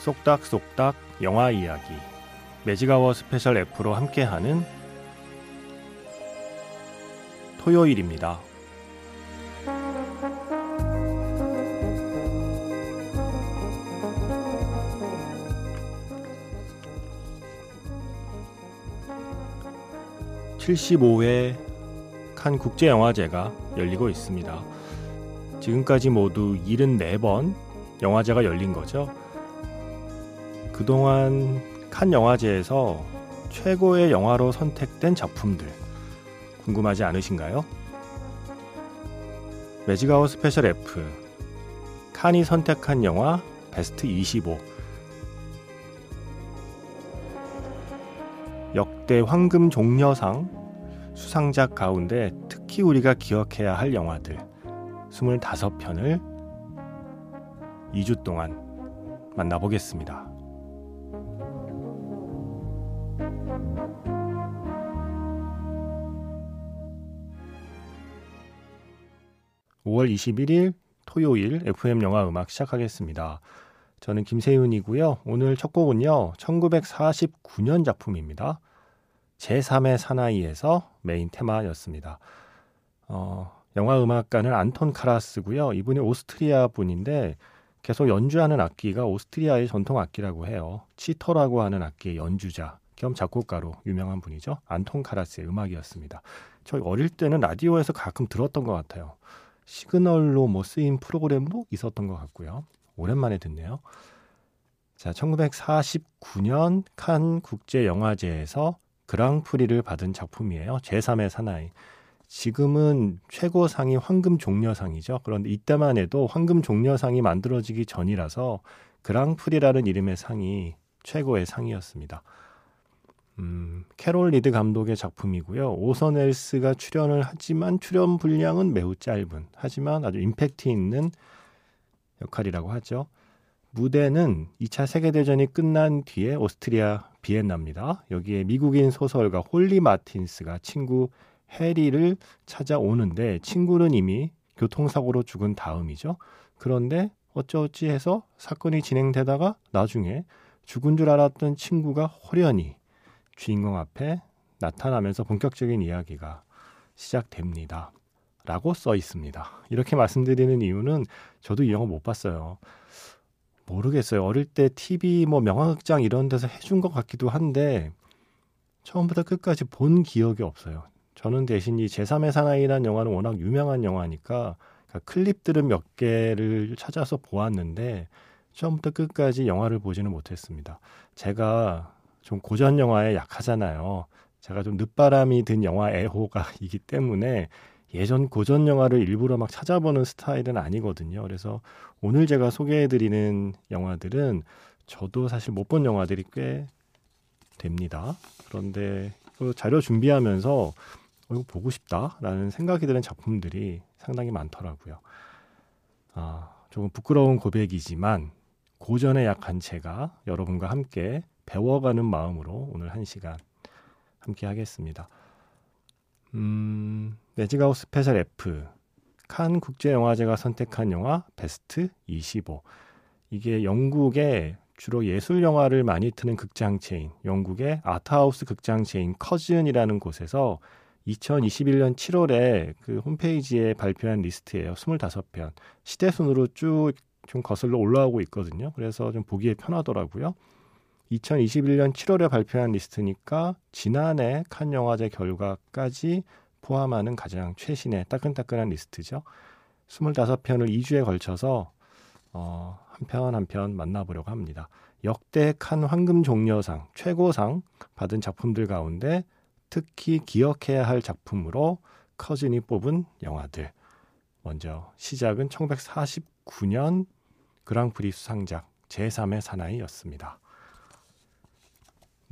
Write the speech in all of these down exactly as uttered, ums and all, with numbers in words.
속닥속닥 영화 이야기 매직아워 스페셜 F로 함께하는 토요일입니다. 칠십오 회 칸 국제영화제가 열리고 있습니다. 지금까지 모두 칠십사 번 영화제가 열린 거죠. 그동안 칸 영화제에서 최고의 영화로 선택된 작품들 궁금하지 않으신가요? 매직아워 스페셜 F 칸이 선택한 영화 베스트 이십오, 역대 황금 종려상 수상작 가운데 특히 우리가 기억해야 할 영화들 이십오 편을 이 주 동안 만나보겠습니다. 오월 이십일일 토요일 에프엠 영화 음악 시작하겠습니다. 저는 김세윤이고요. 오늘 첫 곡은요, 천구백사십구 년 작품입니다. 제삼의 사나이에서 메인 테마였습니다. 어, 영화 음악가는 안톤 카라스고요. 이분이 오스트리아 분인데 계속 연주하는 악기가 오스트리아의 전통 악기라고 해요. 치터라고 하는 악기의 연주자 겸 작곡가로 유명한 분이죠. 안톤 카라스의 음악이었습니다. 저희 어릴 때는 라디오에서 가끔 들었던 것 같아요. 시그널로 뭐 쓰인 프로그램도 있었던 것 같고요. 오랜만에 듣네요. 자, 천구백사십구 년 칸 국제영화제에서 그랑프리를 받은 작품이에요. 제삼의 사나이. 지금은 최고상이 황금종려상이죠. 그런데 이때만 해도 황금종려상이 만들어지기 전이라서 그랑프리라는 이름의 상이 최고의 상이었습니다. 음, 캐롤 리드 감독의 작품이고요. 오선 웰스가 출연을 하지만 출연 분량은 매우 짧은, 하지만 아주 임팩트 있는 역할이라고 하죠. 무대는 이 차 세계대전이 끝난 뒤에 오스트리아 비엔나입니다. 여기에 미국인 소설가 홀리 마틴스가 친구 해리를 찾아오는데, 친구는 이미 교통사고로 죽은 다음이죠. 그런데 어쩌지 해서 사건이 진행되다가 나중에 죽은 줄 알았던 친구가 호련히 주인공 앞에 나타나면서 본격적인 이야기가 시작됩니다. 라고 써 있습니다. 이렇게 말씀드리는 이유는 저도 이 영화 못 봤어요. 모르겠어요. 어릴 때 티비, 뭐 명화극장 이런 데서 해준 것 같기도 한데 처음부터 끝까지 본 기억이 없어요. 저는 대신 이 제삼의 사나이라는 영화는 워낙 유명한 영화니까 클립들은 몇 개를 찾아서 보았는데 처음부터 끝까지 영화를 보지는 못했습니다. 제가 좀 고전 영화에 약하잖아요. 제가 좀 늦바람이 든 영화 애호가이기 때문에 예전 고전 영화를 일부러 막 찾아보는 스타일은 아니거든요. 그래서 오늘 제가 소개해드리는 영화들은 저도 사실 못 본 영화들이 꽤 됩니다. 그런데 자료 준비하면서 어, 이거 보고 싶다라는 생각이 드는 작품들이 상당히 많더라고요. 아, 조금 부끄러운 고백이지만 고전에 약한 제가 여러분과 함께 배워가는 마음으로 오늘 한 시간 함께 하겠습니다. 음, 매직아웃 스페셜 F 칸 국제영화제가 선택한 영화 베스트 이십오. 이게 영국의 주로 예술영화를 많이 트는 극장체인, 영국의 아트하우스 극장체인 커즌이라는 곳에서 이천이십일 년 칠월에 그 홈페이지에 발표한 리스트예요. 이십오 편. 시대순으로 쭉 좀 거슬러 올라오고 있거든요. 그래서 좀 보기에 편하더라고요. 이천이십일 년 칠월에 발표한 리스트니까 지난해 칸 영화제 결과까지 포함하는 가장 최신의 따끈따끈한 리스트죠. 이십오 편을 이 주에 걸쳐서 어, 한 편 한 편 만나보려고 합니다. 역대 칸 황금종려상 최고상 받은 작품들 가운데 특히 기억해야 할 작품으로 커즌이 뽑은 영화들. 먼저 시작은 천구백사십구 년 그랑프리 수상작 제삼의 사나이였습니다.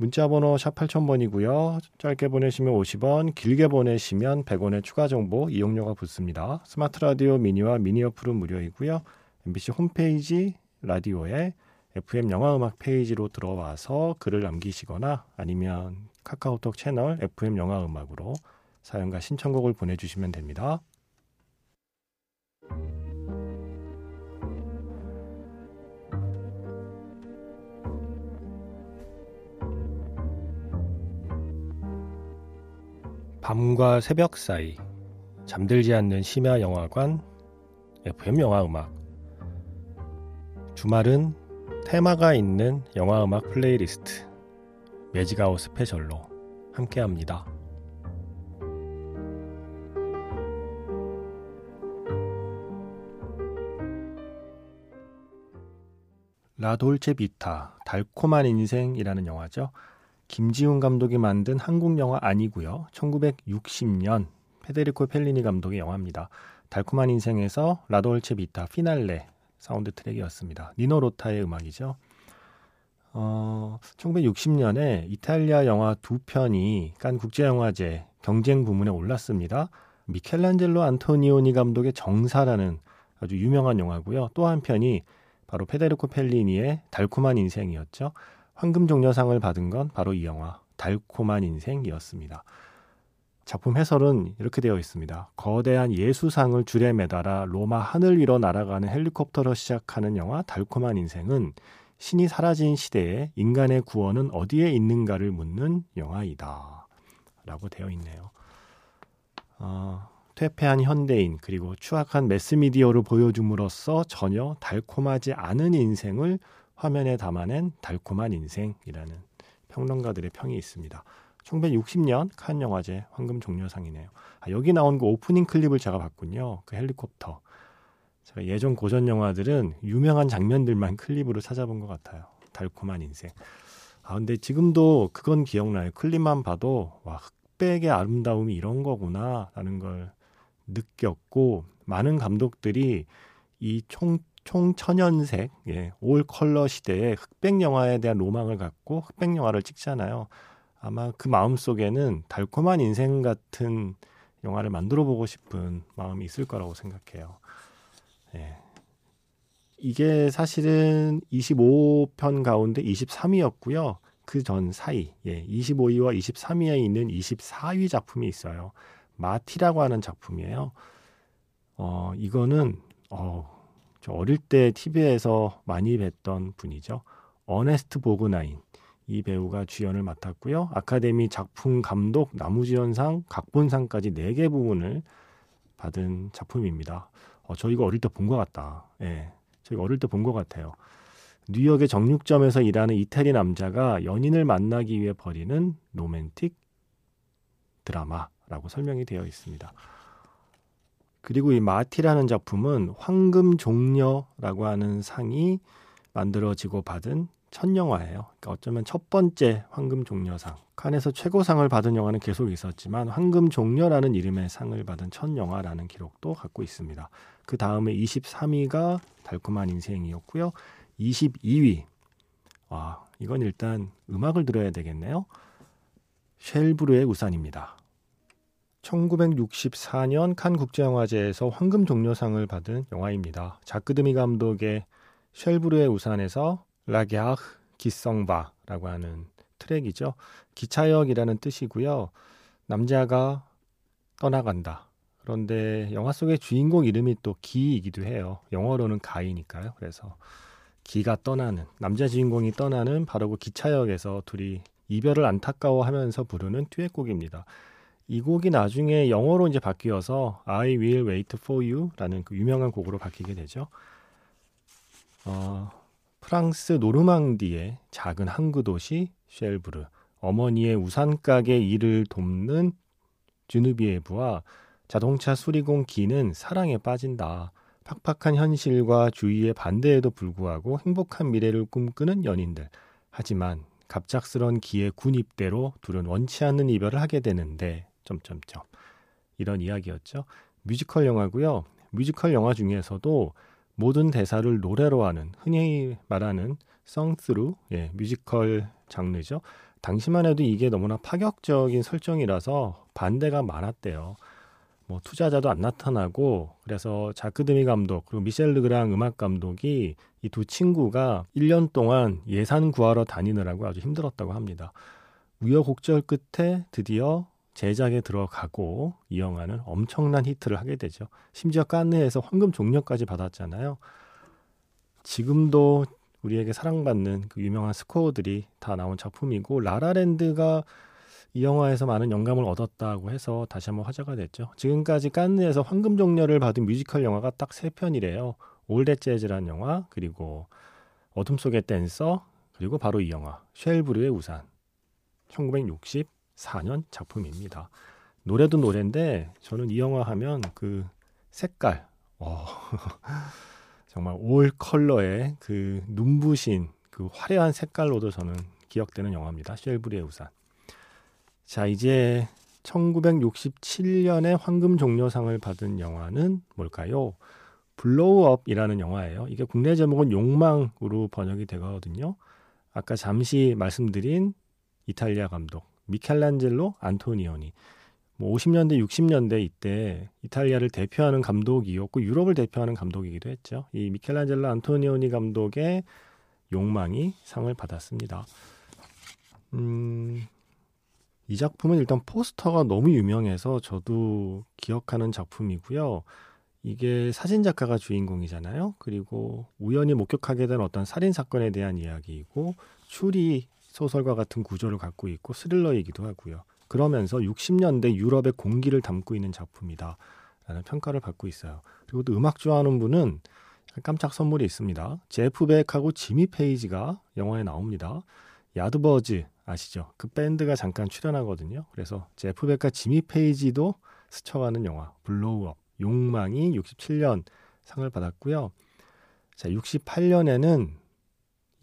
문자번호 샵 팔천 번이고요. 짧게 보내시면 오십 원, 길게 보내시면 백 원의 추가 정보 이용료가 붙습니다. 스마트 라디오 미니와 미니 어플은 무료이고요. 엠비씨 홈페이지 라디오에 에프엠 영화음악 페이지로 들어와서 글을 남기시거나 아니면 카카오톡 채널 에프엠 영화음악으로 사연과 신청곡을 보내주시면 됩니다. 밤과 새벽 사이 잠들지 않는 심야 영화관 에프엠 영화음악. 주말은 테마가 있는 영화음악 플레이리스트 매직아웃 스페셜로 함께합니다. 라돌체 비타 달콤한 인생이라는 영화죠. 김지훈 감독이 만든 한국 영화 아니고요. 천구백육십 년 페데리코 펠리니 감독의 영화입니다. 달콤한 인생에서 라돌체 비타 피날레 사운드 트랙이었습니다. 니노 로타의 음악이죠. 어, 천구백육십 년에 이탈리아 영화 두 편이 칸 국제영화제 경쟁 부문에 올랐습니다. 미켈란젤로 안토니오니 감독의 정사라는 아주 유명한 영화고요. 또 한 편이 바로 페데리코 펠리니의 달콤한 인생이었죠. 황금종려상을 받은 건 바로 이 영화 달콤한 인생이었습니다. 작품 해설은 이렇게 되어 있습니다. 거대한 예수상을 줄에 매달아 로마 하늘 위로 날아가는 헬리콥터로 시작하는 영화 달콤한 인생은 신이 사라진 시대에 인간의 구원은 어디에 있는가를 묻는 영화이다 라고 되어 있네요. 어, 퇴폐한 현대인 그리고 추악한 매스미디어를 보여줌으로써 전혀 달콤하지 않은 인생을 화면에 담아낸 달콤한 인생이라는 평론가들의 평이 있습니다. 천구백육십 년 칸 영화제 황금종려상이네요. 아, 여기 나온 그 오프닝 클립을 제가 봤군요. 그 헬리콥터. 제가 예전 고전 영화들은 유명한 장면들만 클립으로 찾아본 것 같아요. 달콤한 인생. 아, 근데 지금도 그건 기억나요. 클립만 봐도 와, 흑백의 아름다움이 이런 거구나 라는 걸 느꼈고, 많은 감독들이 이 총 총천연색, 예, 올 컬러 시대에 흑백 영화에 대한 로망을 갖고 흑백 영화를 찍잖아요. 아마 그 마음속에는 달콤한 인생 같은 영화를 만들어 보고 싶은 마음이 있을 거라고 생각해요. 예. 이게 사실은 이십오 편 가운데 이십삼 위였고요. 그 전 사이, 예, 이십오 위와 이십삼 위에 있는 이십사 위 작품이 있어요. 마티라고 하는 작품이에요. 어, 이거는 어, 저 어릴 때 티비에서 많이 뵀던 분이죠. 어네스트 보그나인. 이 배우가 주연을 맡았고요. 아카데미 작품 감독 남우주연상 각본상까지 네 개 부문을 받은 작품입니다. 어, 저 이거 어릴 때 본 것 같다. 예, 저 이거 어릴 때 본 것 같아요. 뉴욕의 정육점에서 일하는 이태리 남자가 연인을 만나기 위해 벌이는 로맨틱 드라마라고 설명이 되어 있습니다. 그리고 이 마티라는 작품은 황금종려라고 하는 상이 만들어지고 받은 첫 영화예요. 그러니까 어쩌면 첫 번째 황금종려상. 칸에서 최고상을 받은 영화는 계속 있었지만 황금종려라는 이름의 상을 받은 첫 영화라는 기록도 갖고 있습니다. 그 다음에 이십삼 위가 달콤한 인생이었고요. 이십이 위. 와, 이건 일단 음악을 들어야 되겠네요. 쉘부르의 우산입니다. 천구백육십사 년 칸 국제영화제에서 황금종려상을 받은 영화입니다. 자크드미 감독의 쉘부르의 우산에서 라갸흐 기성바라고 하는 트랙이죠. 기차역이라는 뜻이고요. 남자가 떠나간다. 그런데 영화 속의 주인공 이름이 또 기이기도 해요. 영어로는 가이니까요. 그래서 기가 떠나는, 남자 주인공이 떠나는 바로 그 기차역에서 둘이 이별을 안타까워하면서 부르는 듀엣곡입니다. 이 곡이 나중에 영어로 이제 바뀌어서 I will wait for you 라는 그 유명한 곡으로 바뀌게 되죠. 어... 프랑스 노르망디의 작은 항구 도시 쉘부르, 어머니의 우산 가게 일을 돕는 주누비에브와 자동차 수리공 기는 사랑에 빠진다. 팍팍한 현실과 주위의 반대에도 불구하고 행복한 미래를 꿈꾸는 연인들. 하지만 갑작스런 기의 군입대로 둘은 원치 않는 이별을 하게 되는데... 점점점. 이런 이야기였죠. 뮤지컬 영화고요. 뮤지컬 영화 중에서도 모든 대사를 노래로 하는, 흔히 말하는 song through, 예, 뮤지컬 장르죠. 당시만 해도 이게 너무나 파격적인 설정이라서 반대가 많았대요. 뭐 투자자도 안 나타나고, 그래서 자크드미 감독 그리고 미셸 르그랑 음악 감독이 이 두 친구가 일 년 동안 예산 구하러 다니느라고 아주 힘들었다고 합니다. 우여곡절 끝에 드디어 제작에 들어가고 이 영화는 엄청난 히트를 하게 되죠. 심지어 칸느에서 황금 종려까지 받았잖아요. 지금도 우리에게 사랑받는 그 유명한 스코어들이 다 나온 작품이고, 라라랜드가 이 영화에서 많은 영감을 얻었다고 해서 다시 한번 화제가 됐죠. 지금까지 칸느에서 황금종려를 받은 뮤지컬 영화가 딱 세 편이래요. 올 댓 재즈라는 영화, 그리고 어둠 속의 댄서, 그리고 바로 이 영화 쉘부르의 우산, 천구백육십사 년 작품입니다. 노래도 노래인데 저는 이 영화 하면 그 색깔, 어, 정말 올 컬러의 그 눈부신 그 화려한 색깔로도 저는 기억되는 영화입니다. 쉘부르의 우산. 자, 이제 천구백육십칠 년에 황금종려상을 받은 영화는 뭘까요? 블로우업이라는 영화예요. 이게 국내 제목은 욕망으로 번역이 되거든요. 아까 잠시 말씀드린 이탈리아 감독 미켈란젤로 안토니오니, 뭐 오십 년대, 육십 년대 이때 이탈리아를 대표하는 감독이었고 유럽을 대표하는 감독이기도 했죠. 이 미켈란젤로 안토니오니 감독의 욕망이 상을 받았습니다. 음, 이 작품은 일단 포스터가 너무 유명해서 저도 기억하는 작품이고요. 이게 사진작가가 주인공이잖아요. 그리고 우연히 목격하게 된 어떤 살인사건에 대한 이야기이고, 추리 소설과 같은 구조를 갖고 있고 스릴러이기도 하고요. 그러면서 육십 년대 유럽의 공기를 담고 있는 작품이다 라는 평가를 받고 있어요. 그리고 또 음악 좋아하는 분은 깜짝 선물이 있습니다. 제프 벡하고 지미 페이지가 영화에 나옵니다. 야드버즈 아시죠? 그 밴드가 잠깐 출연하거든요. 그래서 제프 벡과 지미 페이지도 스쳐가는 영화 블로우업, 욕망이 육십칠 년 상을 받았고요. 자, 육십팔 년에는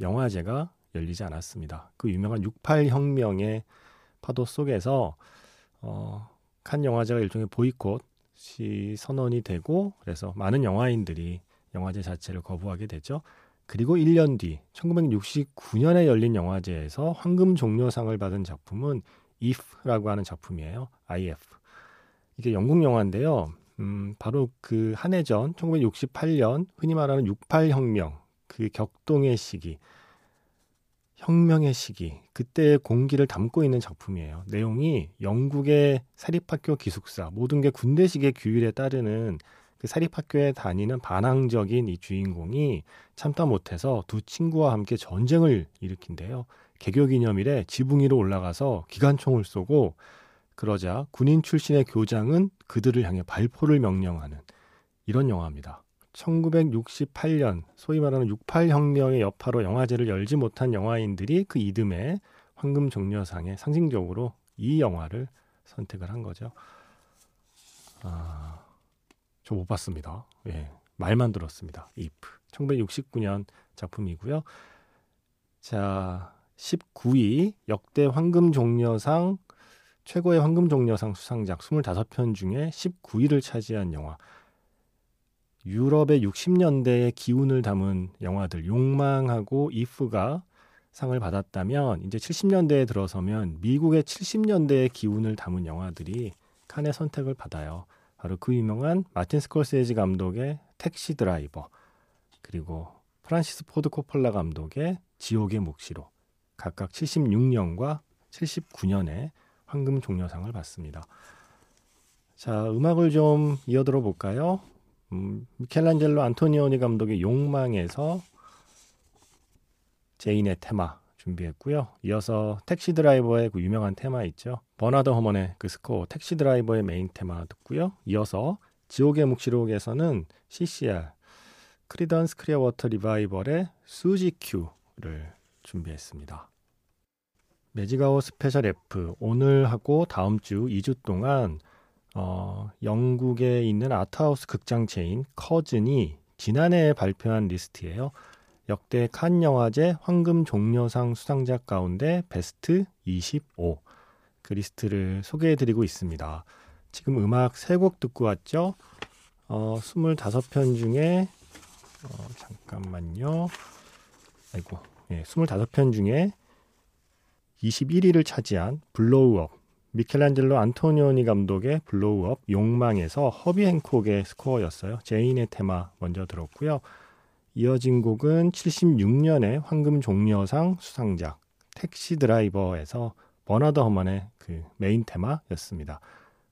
영화제가 열리지 않았습니다. 그 유명한 육십팔 혁명의 파도 속에서 어, 칸 영화제가 일종의 보이콧이 선언이 되고, 그래서 많은 영화인들이 영화제 자체를 거부하게 되죠. 그리고 일 년 뒤 천구백육십구 년에 열린 영화제에서 황금종려상을 받은 작품은 아이에프라고 하는 작품이에요. 아이에프. 이게 영국 영화인데요. 음, 바로 그 한 해 전 천구백육십팔 년 흔히 말하는 육십팔 혁명, 그 격동의 시기, 혁명의 시기, 그때의 공기를 담고 있는 작품이에요. 내용이 영국의 사립학교 기숙사, 모든 게 군대식의 규율에 따르는 그 사립학교에 다니는 반항적인 이 주인공이 참다 못해서 두 친구와 함께 전쟁을 일으킨대요. 개교기념일에 지붕 위로 올라가서 기관총을 쏘고, 그러자 군인 출신의 교장은 그들을 향해 발포를 명령하는 이런 영화입니다. 천구백육십팔 년, 소위 말하는 육십팔 혁명의 여파로 영화제를 열지 못한 영화인들이 그 이듬해 황금종려상에 상징적으로 이 영화를 선택을 한 거죠. 아, 저 못 봤습니다. 예, 말만 들었습니다. 아이에프. 천구백육십구 년 작품이고요. 자, 십구 위 역대 황금종려상, 최고의 황금종려상 수상작 이십오 편 중에 십구 위를 차지한 영화. 유럽의 육십 년대의 기운을 담은 영화들 욕망하고 이프가 상을 받았다면, 이제 칠십 년대에 들어서면 미국의 칠십 년대의 기운을 담은 영화들이 칸의 선택을 받아요. 바로 그 유명한 마틴 스콜세지 감독의 택시 드라이버, 그리고 프란시스 포드 코폴라 감독의 지옥의 묵시록, 각각 칠십육 년과 칠십구 년에 황금종려상을 받습니다. 자, 음악을 좀 이어 들어볼까요? 음, 미켈란젤로 안토니오니 감독의 욕망에서 제인의 테마 준비했고요. 이어서 택시 드라이버의 그 유명한 테마 있죠. 버나드 허먼의 그 스코어, 택시 드라이버의 메인 테마 듣고요. 이어서 지옥의 묵시록에서는 씨씨알, 크리던스 클리어워터 리바이벌의 수지큐를 준비했습니다. 매직아워 스페셜 F, 오늘하고 다음 주 이 주 동안 어, 영국에 있는 아트하우스 극장 체인 커즌이 지난해에 발표한 리스트예요. 역대 칸 영화제 황금종려상 수상작 가운데 베스트 이십오, 그 리스트를 소개해드리고 있습니다. 지금 음악 세 곡 듣고 왔죠. 어, 이십오 편 중에 어, 잠깐만요. 아이고, 예, 이십오 편 중에 이십일 위를 차지한 블로우업, 미켈란젤로 안토니오니 감독의 블로우업 욕망에서 허비 행콕의 스코어였어요. 제인의 테마 먼저 들었고요. 이어진 곡은 칠십육 년에 황금종려상 수상작 택시 드라이버에서 버나드 허먼의 그 메인 테마였습니다.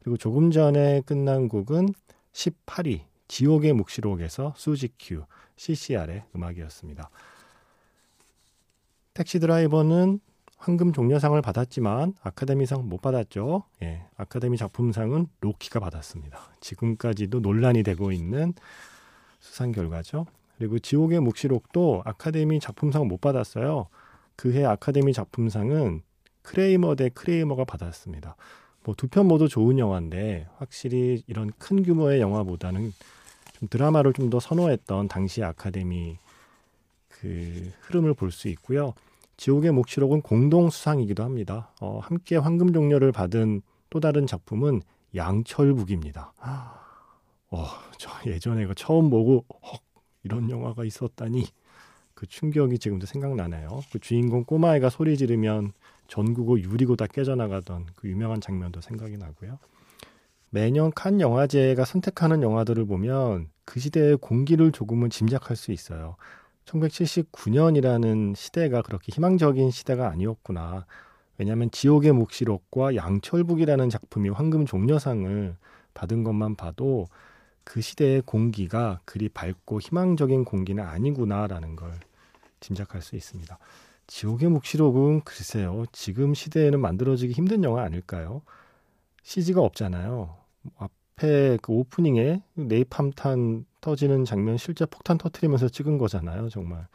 그리고 조금 전에 끝난 곡은 십팔 위 지옥의 묵시록에서 수지큐 씨씨알의 음악이었습니다. 택시 드라이버는 황금종려상을 받았지만 아카데미상 못 받았죠. 예, 아카데미 작품상은 로키가 받았습니다. 지금까지도 논란이 되고 있는 수상 결과죠. 그리고 지옥의 묵시록도 아카데미 작품상 못 받았어요. 그해 아카데미 작품상은 크레이머 대 크레이머가 받았습니다. 뭐 두 편 모두 좋은 영화인데 확실히 이런 큰 규모의 영화보다는 좀 드라마를 좀 더 선호했던 당시 아카데미 그 흐름을 볼 수 있고요. 지옥의 묵시록은 공동 수상이기도 합니다. 어, 함께 황금종려를 받은 또 다른 작품은 양철북입니다. 어, 저 예전에 그 처음 보고 헉, 이런 영화가 있었다니 그 충격이 지금도 생각나네요. 그 주인공 꼬마애가 소리 지르면 전구고 유리고 다 깨져나가던 그 유명한 장면도 생각이 나고요. 매년 칸 영화제가 선택하는 영화들을 보면 그 시대의 공기를 조금은 짐작할 수 있어요. 천구백칠십구 년이라는 시대가 그렇게 희망적인 시대가 아니었구나. 왜냐하면 지옥의 묵시록과 양철북이라는 작품이 황금종려상을 받은 것만 봐도 그 시대의 공기가 그리 밝고 희망적인 공기는 아니구나라는 걸 짐작할 수 있습니다. 지옥의 묵시록은 글쎄요. 지금 시대에는 만들어지기 힘든 영화 아닐까요? 씨지가 없잖아요. 앞에 그 오프닝에 네이팜탄 터지는 장면 실제 폭탄 터트리면서 찍은 거잖아요. 정말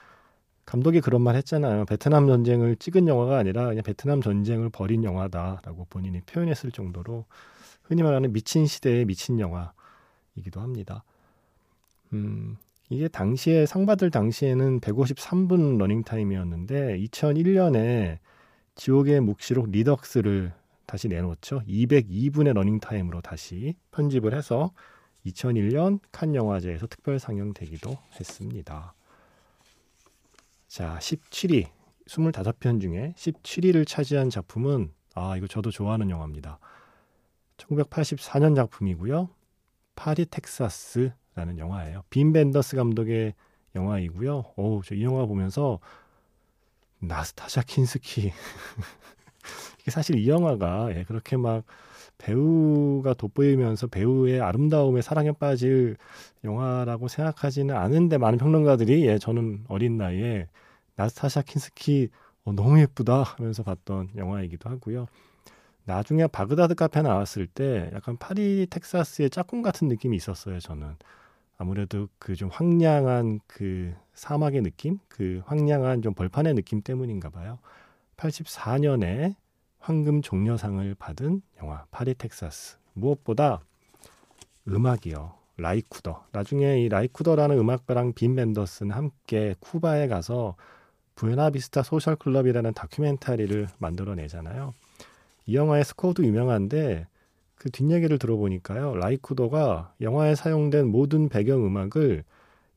감독이 그런 말 했잖아요. 베트남 전쟁을 찍은 영화가 아니라 그냥 베트남 전쟁을 벌인 영화다라고 본인이 표현했을 정도로 흔히 말하는 미친 시대의 미친 영화이기도 합니다. 음, 이게 당시에 상 받을 당시에는 백오십삼 분 러닝타임이었는데 이천일 년에 지옥의 묵시록 리덕스를 다시 내놓죠. 이백이 분의 러닝타임으로 다시 편집을 해서 이천일 년 칸 영화제에서 특별 상영되기도 했습니다. 자, 십칠 위, 이십오 편 중에 십칠 위를 차지한 작품은 아 이거 저도 좋아하는 영화입니다. 천구백팔십사 년 작품이고요. 파리 텍사스라는 영화예요. 빔 벤더스 감독의 영화이고요. 어우, 저 이 영화 보면서 나스타샤 킨스키 이게 사실 이 영화가 예, 그렇게 막 배우가 돋보이면서 배우의 아름다움에 사랑에 빠질 영화라고 생각하지는 않은데 많은 평론가들이 예, 저는 어린 나이에 나스타샤 킨스키 어, 너무 예쁘다 하면서 봤던 영화이기도 하고요. 나중에 바그다드 카페 나왔을 때 약간 파리 텍사스의 짝꿍 같은 느낌이 있었어요. 저는 아무래도 그 좀 황량한 그 사막의 느낌, 그 황량한 좀 벌판의 느낌 때문인가 봐요. 팔십사 년에 황금종려상을 받은 영화 파리 텍사스. 무엇보다 음악이요. 라이쿠더. 나중에 이 라이쿠더라는 음악가랑 빔 벤더스는 함께 쿠바에 가서 부에나비스타 소셜클럽이라는 다큐멘터리를 만들어내잖아요. 이 영화의 스코어도 유명한데 그 뒷얘기를 들어보니까요. 라이쿠더가 영화에 사용된 모든 배경음악을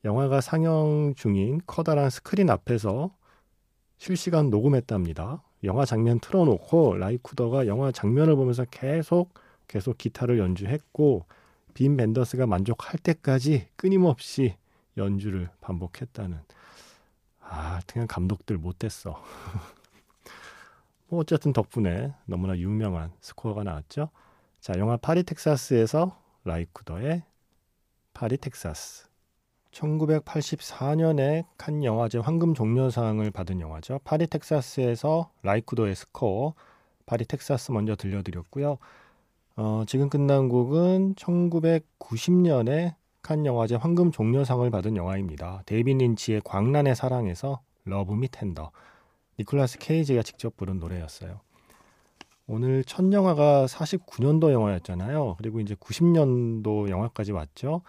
영화가 상영 중인 커다란 스크린 앞에서 실시간 녹음했답니다. 영화 장면 틀어놓고 라이쿠더가 영화 장면을 보면서 계속 계속 기타를 연주했고 빔 벤더스가 만족할 때까지 끊임없이 연주를 반복했다는. 아, 그냥 감독들 못됐어. 뭐 어쨌든 덕분에 너무나 유명한 스코어가 나왔죠. 자, 영화 파리 텍사스에서 라이쿠더의 파리 텍사스. 천구백팔십사 년에 칸 영화제 황금종려상을 받은 영화죠. 파리 텍사스에서 라이쿠더의 스코어, 파리 텍사스 먼저 들려드렸고요. 어, 지금 끝난 곡은 천구백구십 년에 칸 영화제 황금종려상을 받은 영화입니다. 데이빗 린치의 광란의 사랑에서 러브 미 텐더, 니콜라스 케이지가 직접 부른 노래였어요. 오늘 첫 영화가 사십구 년도 영화였잖아요. 그리고 이제 구십 년도 영화까지 왔죠.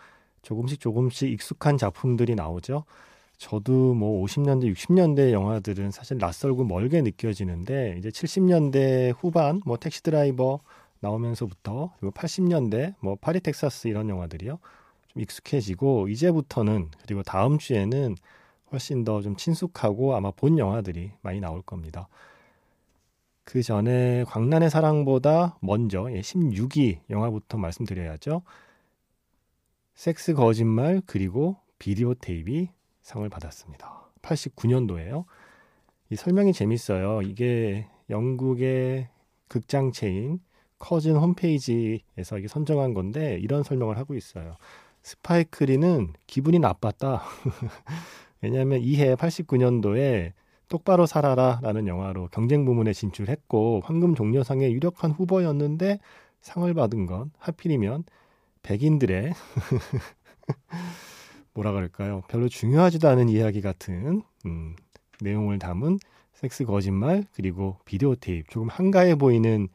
조금씩 조금씩 익숙한 작품들이 나오죠. 저도 뭐 오십 년대, 육십 년대 영화들은 사실 낯설고 멀게 느껴지는데 이제 칠십 년대 후반 뭐 택시 드라이버 나오면서부터 그리고 팔십 년대 뭐 파리 텍사스 이런 영화들이요. 좀 익숙해지고 이제부터는 그리고 다음 주에는 훨씬 더 좀 친숙하고 아마 본 영화들이 많이 나올 겁니다. 그 전에 광란의 사랑보다 먼저 십육 위 영화부터 말씀드려야죠. 섹스 거짓말 그리고 비디오 테이프 상을 받았습니다. 팔십구 년도에요. 이 설명이 재밌어요. 이게 영국의 극장체인 커즌 홈페이지에서 이게 선정한 건데 이런 설명을 하고 있어요. 스파이크리는 기분이 나빴다. 왜냐하면 이해 팔십구 년도에 똑바로 살아라 라는 영화로 경쟁 부문에 진출했고 황금종려상의 유력한 후보였는데 상을 받은 건 하필이면 백인들의 뭐라 그럴까요? 별로 중요하지도 않은 이야기 같은 음, 내용을 담은 섹스 거짓말 그리고 비디오 테이프, 조금 한가해 보이는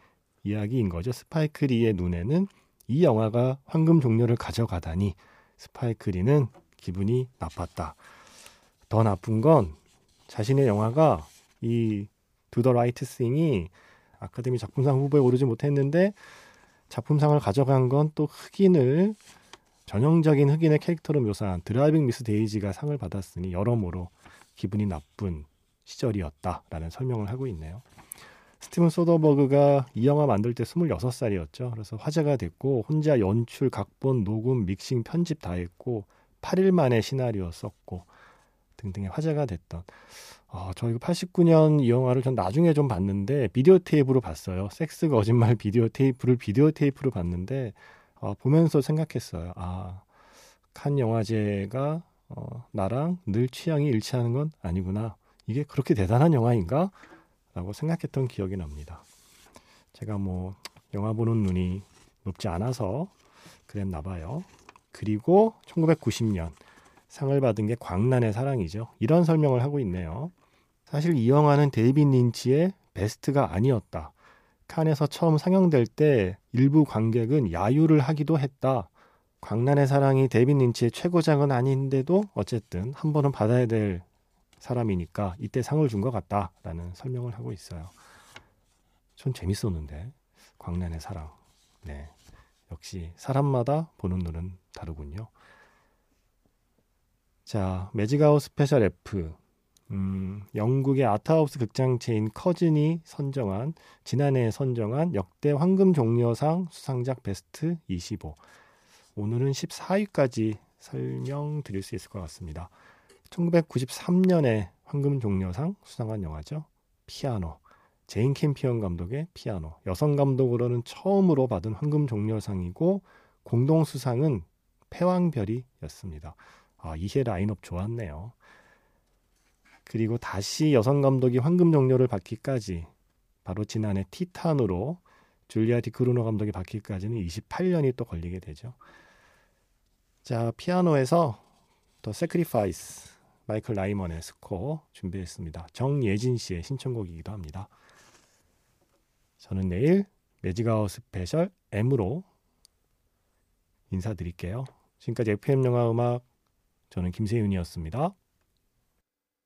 이야기인 거죠. 스파이크리의 눈에는 이 영화가 황금종려를 가져가다니 스파이크리는 기분이 나빴다. 더 나쁜 건 자신의 영화가 이 Do the Right Thing이 아카데미 작품상 후보에 오르지 못했는데 작품상을 가져간 건 또 흑인을 전형적인 흑인의 캐릭터로 묘사한 드라이빙 미스 데이지가 상을 받았으니 여러모로 기분이 나쁜 시절이었다라는 설명을 하고 있네요. 스티븐 소더버그가 이 영화 만들 때 스물여섯 살이었죠. 그래서 화제가 됐고 혼자 연출, 각본, 녹음, 믹싱, 편집 다 했고 팔 일 만에 시나리오 썼고 등등의 화제가 됐던 어, 저 이거 팔십구 년 이 영화를 전 나중에 좀 봤는데 비디오 테이프로 봤어요. 섹스 거짓말 비디오 테이프를 비디오 테이프로 봤는데 어, 보면서 생각했어요. 아, 칸 영화제가 어, 나랑 늘 취향이 일치하는 건 아니구나. 이게 그렇게 대단한 영화인가? 라고 생각했던 기억이 납니다. 제가 뭐 영화 보는 눈이 높지 않아서 그랬나 봐요. 그리고 천구백구십 년 상을 받은 게 광란의 사랑이죠. 이런 설명을 하고 있네요. 사실 이 영화는 데이빗 린치의 베스트가 아니었다. 칸에서 처음 상영될 때 일부 관객은 야유를 하기도 했다. 광란의 사랑이 데이빗 린치의 최고작은 아닌데도 어쨌든 한 번은 받아야 될 사람이니까 이때 상을 준 것 같다라는 설명을 하고 있어요. 전 재밌었는데 광란의 사랑. 네, 역시 사람마다 보는 눈은 다르군요. 자, 매직아웃 스페셜 F. 음, 영국의 아트하우스 극장체인 커즌이 선정한 지난해에 선정한 역대 황금종려상 수상작 베스트 이십오. 오늘은 십사 위까지 설명드릴 수 있을 것 같습니다. 천구백구십삼 년에 황금종려상 수상한 영화죠. 피아노. 제인 캠피언 감독의 피아노. 여성 감독으로는 처음으로 받은 황금종려상이고 공동수상은 패왕별이였습니다. 아, 이해 라인업 좋았네요. 그리고 다시 여성 감독이 황금종려를 받기까지 바로 지난해 티탄으로 줄리아 디크루노 감독이 받기까지는 이십팔 년이 또 걸리게 되죠. 자, 피아노에서 더 세크리파이스 마이클 라이먼의 스코어 준비했습니다. 정예진 씨의 신청곡이기도 합니다. 저는 내일 매직아웃 스페셜 M으로 인사드릴게요. 지금까지 에프엠 영화음악 저는 김세윤이었습니다.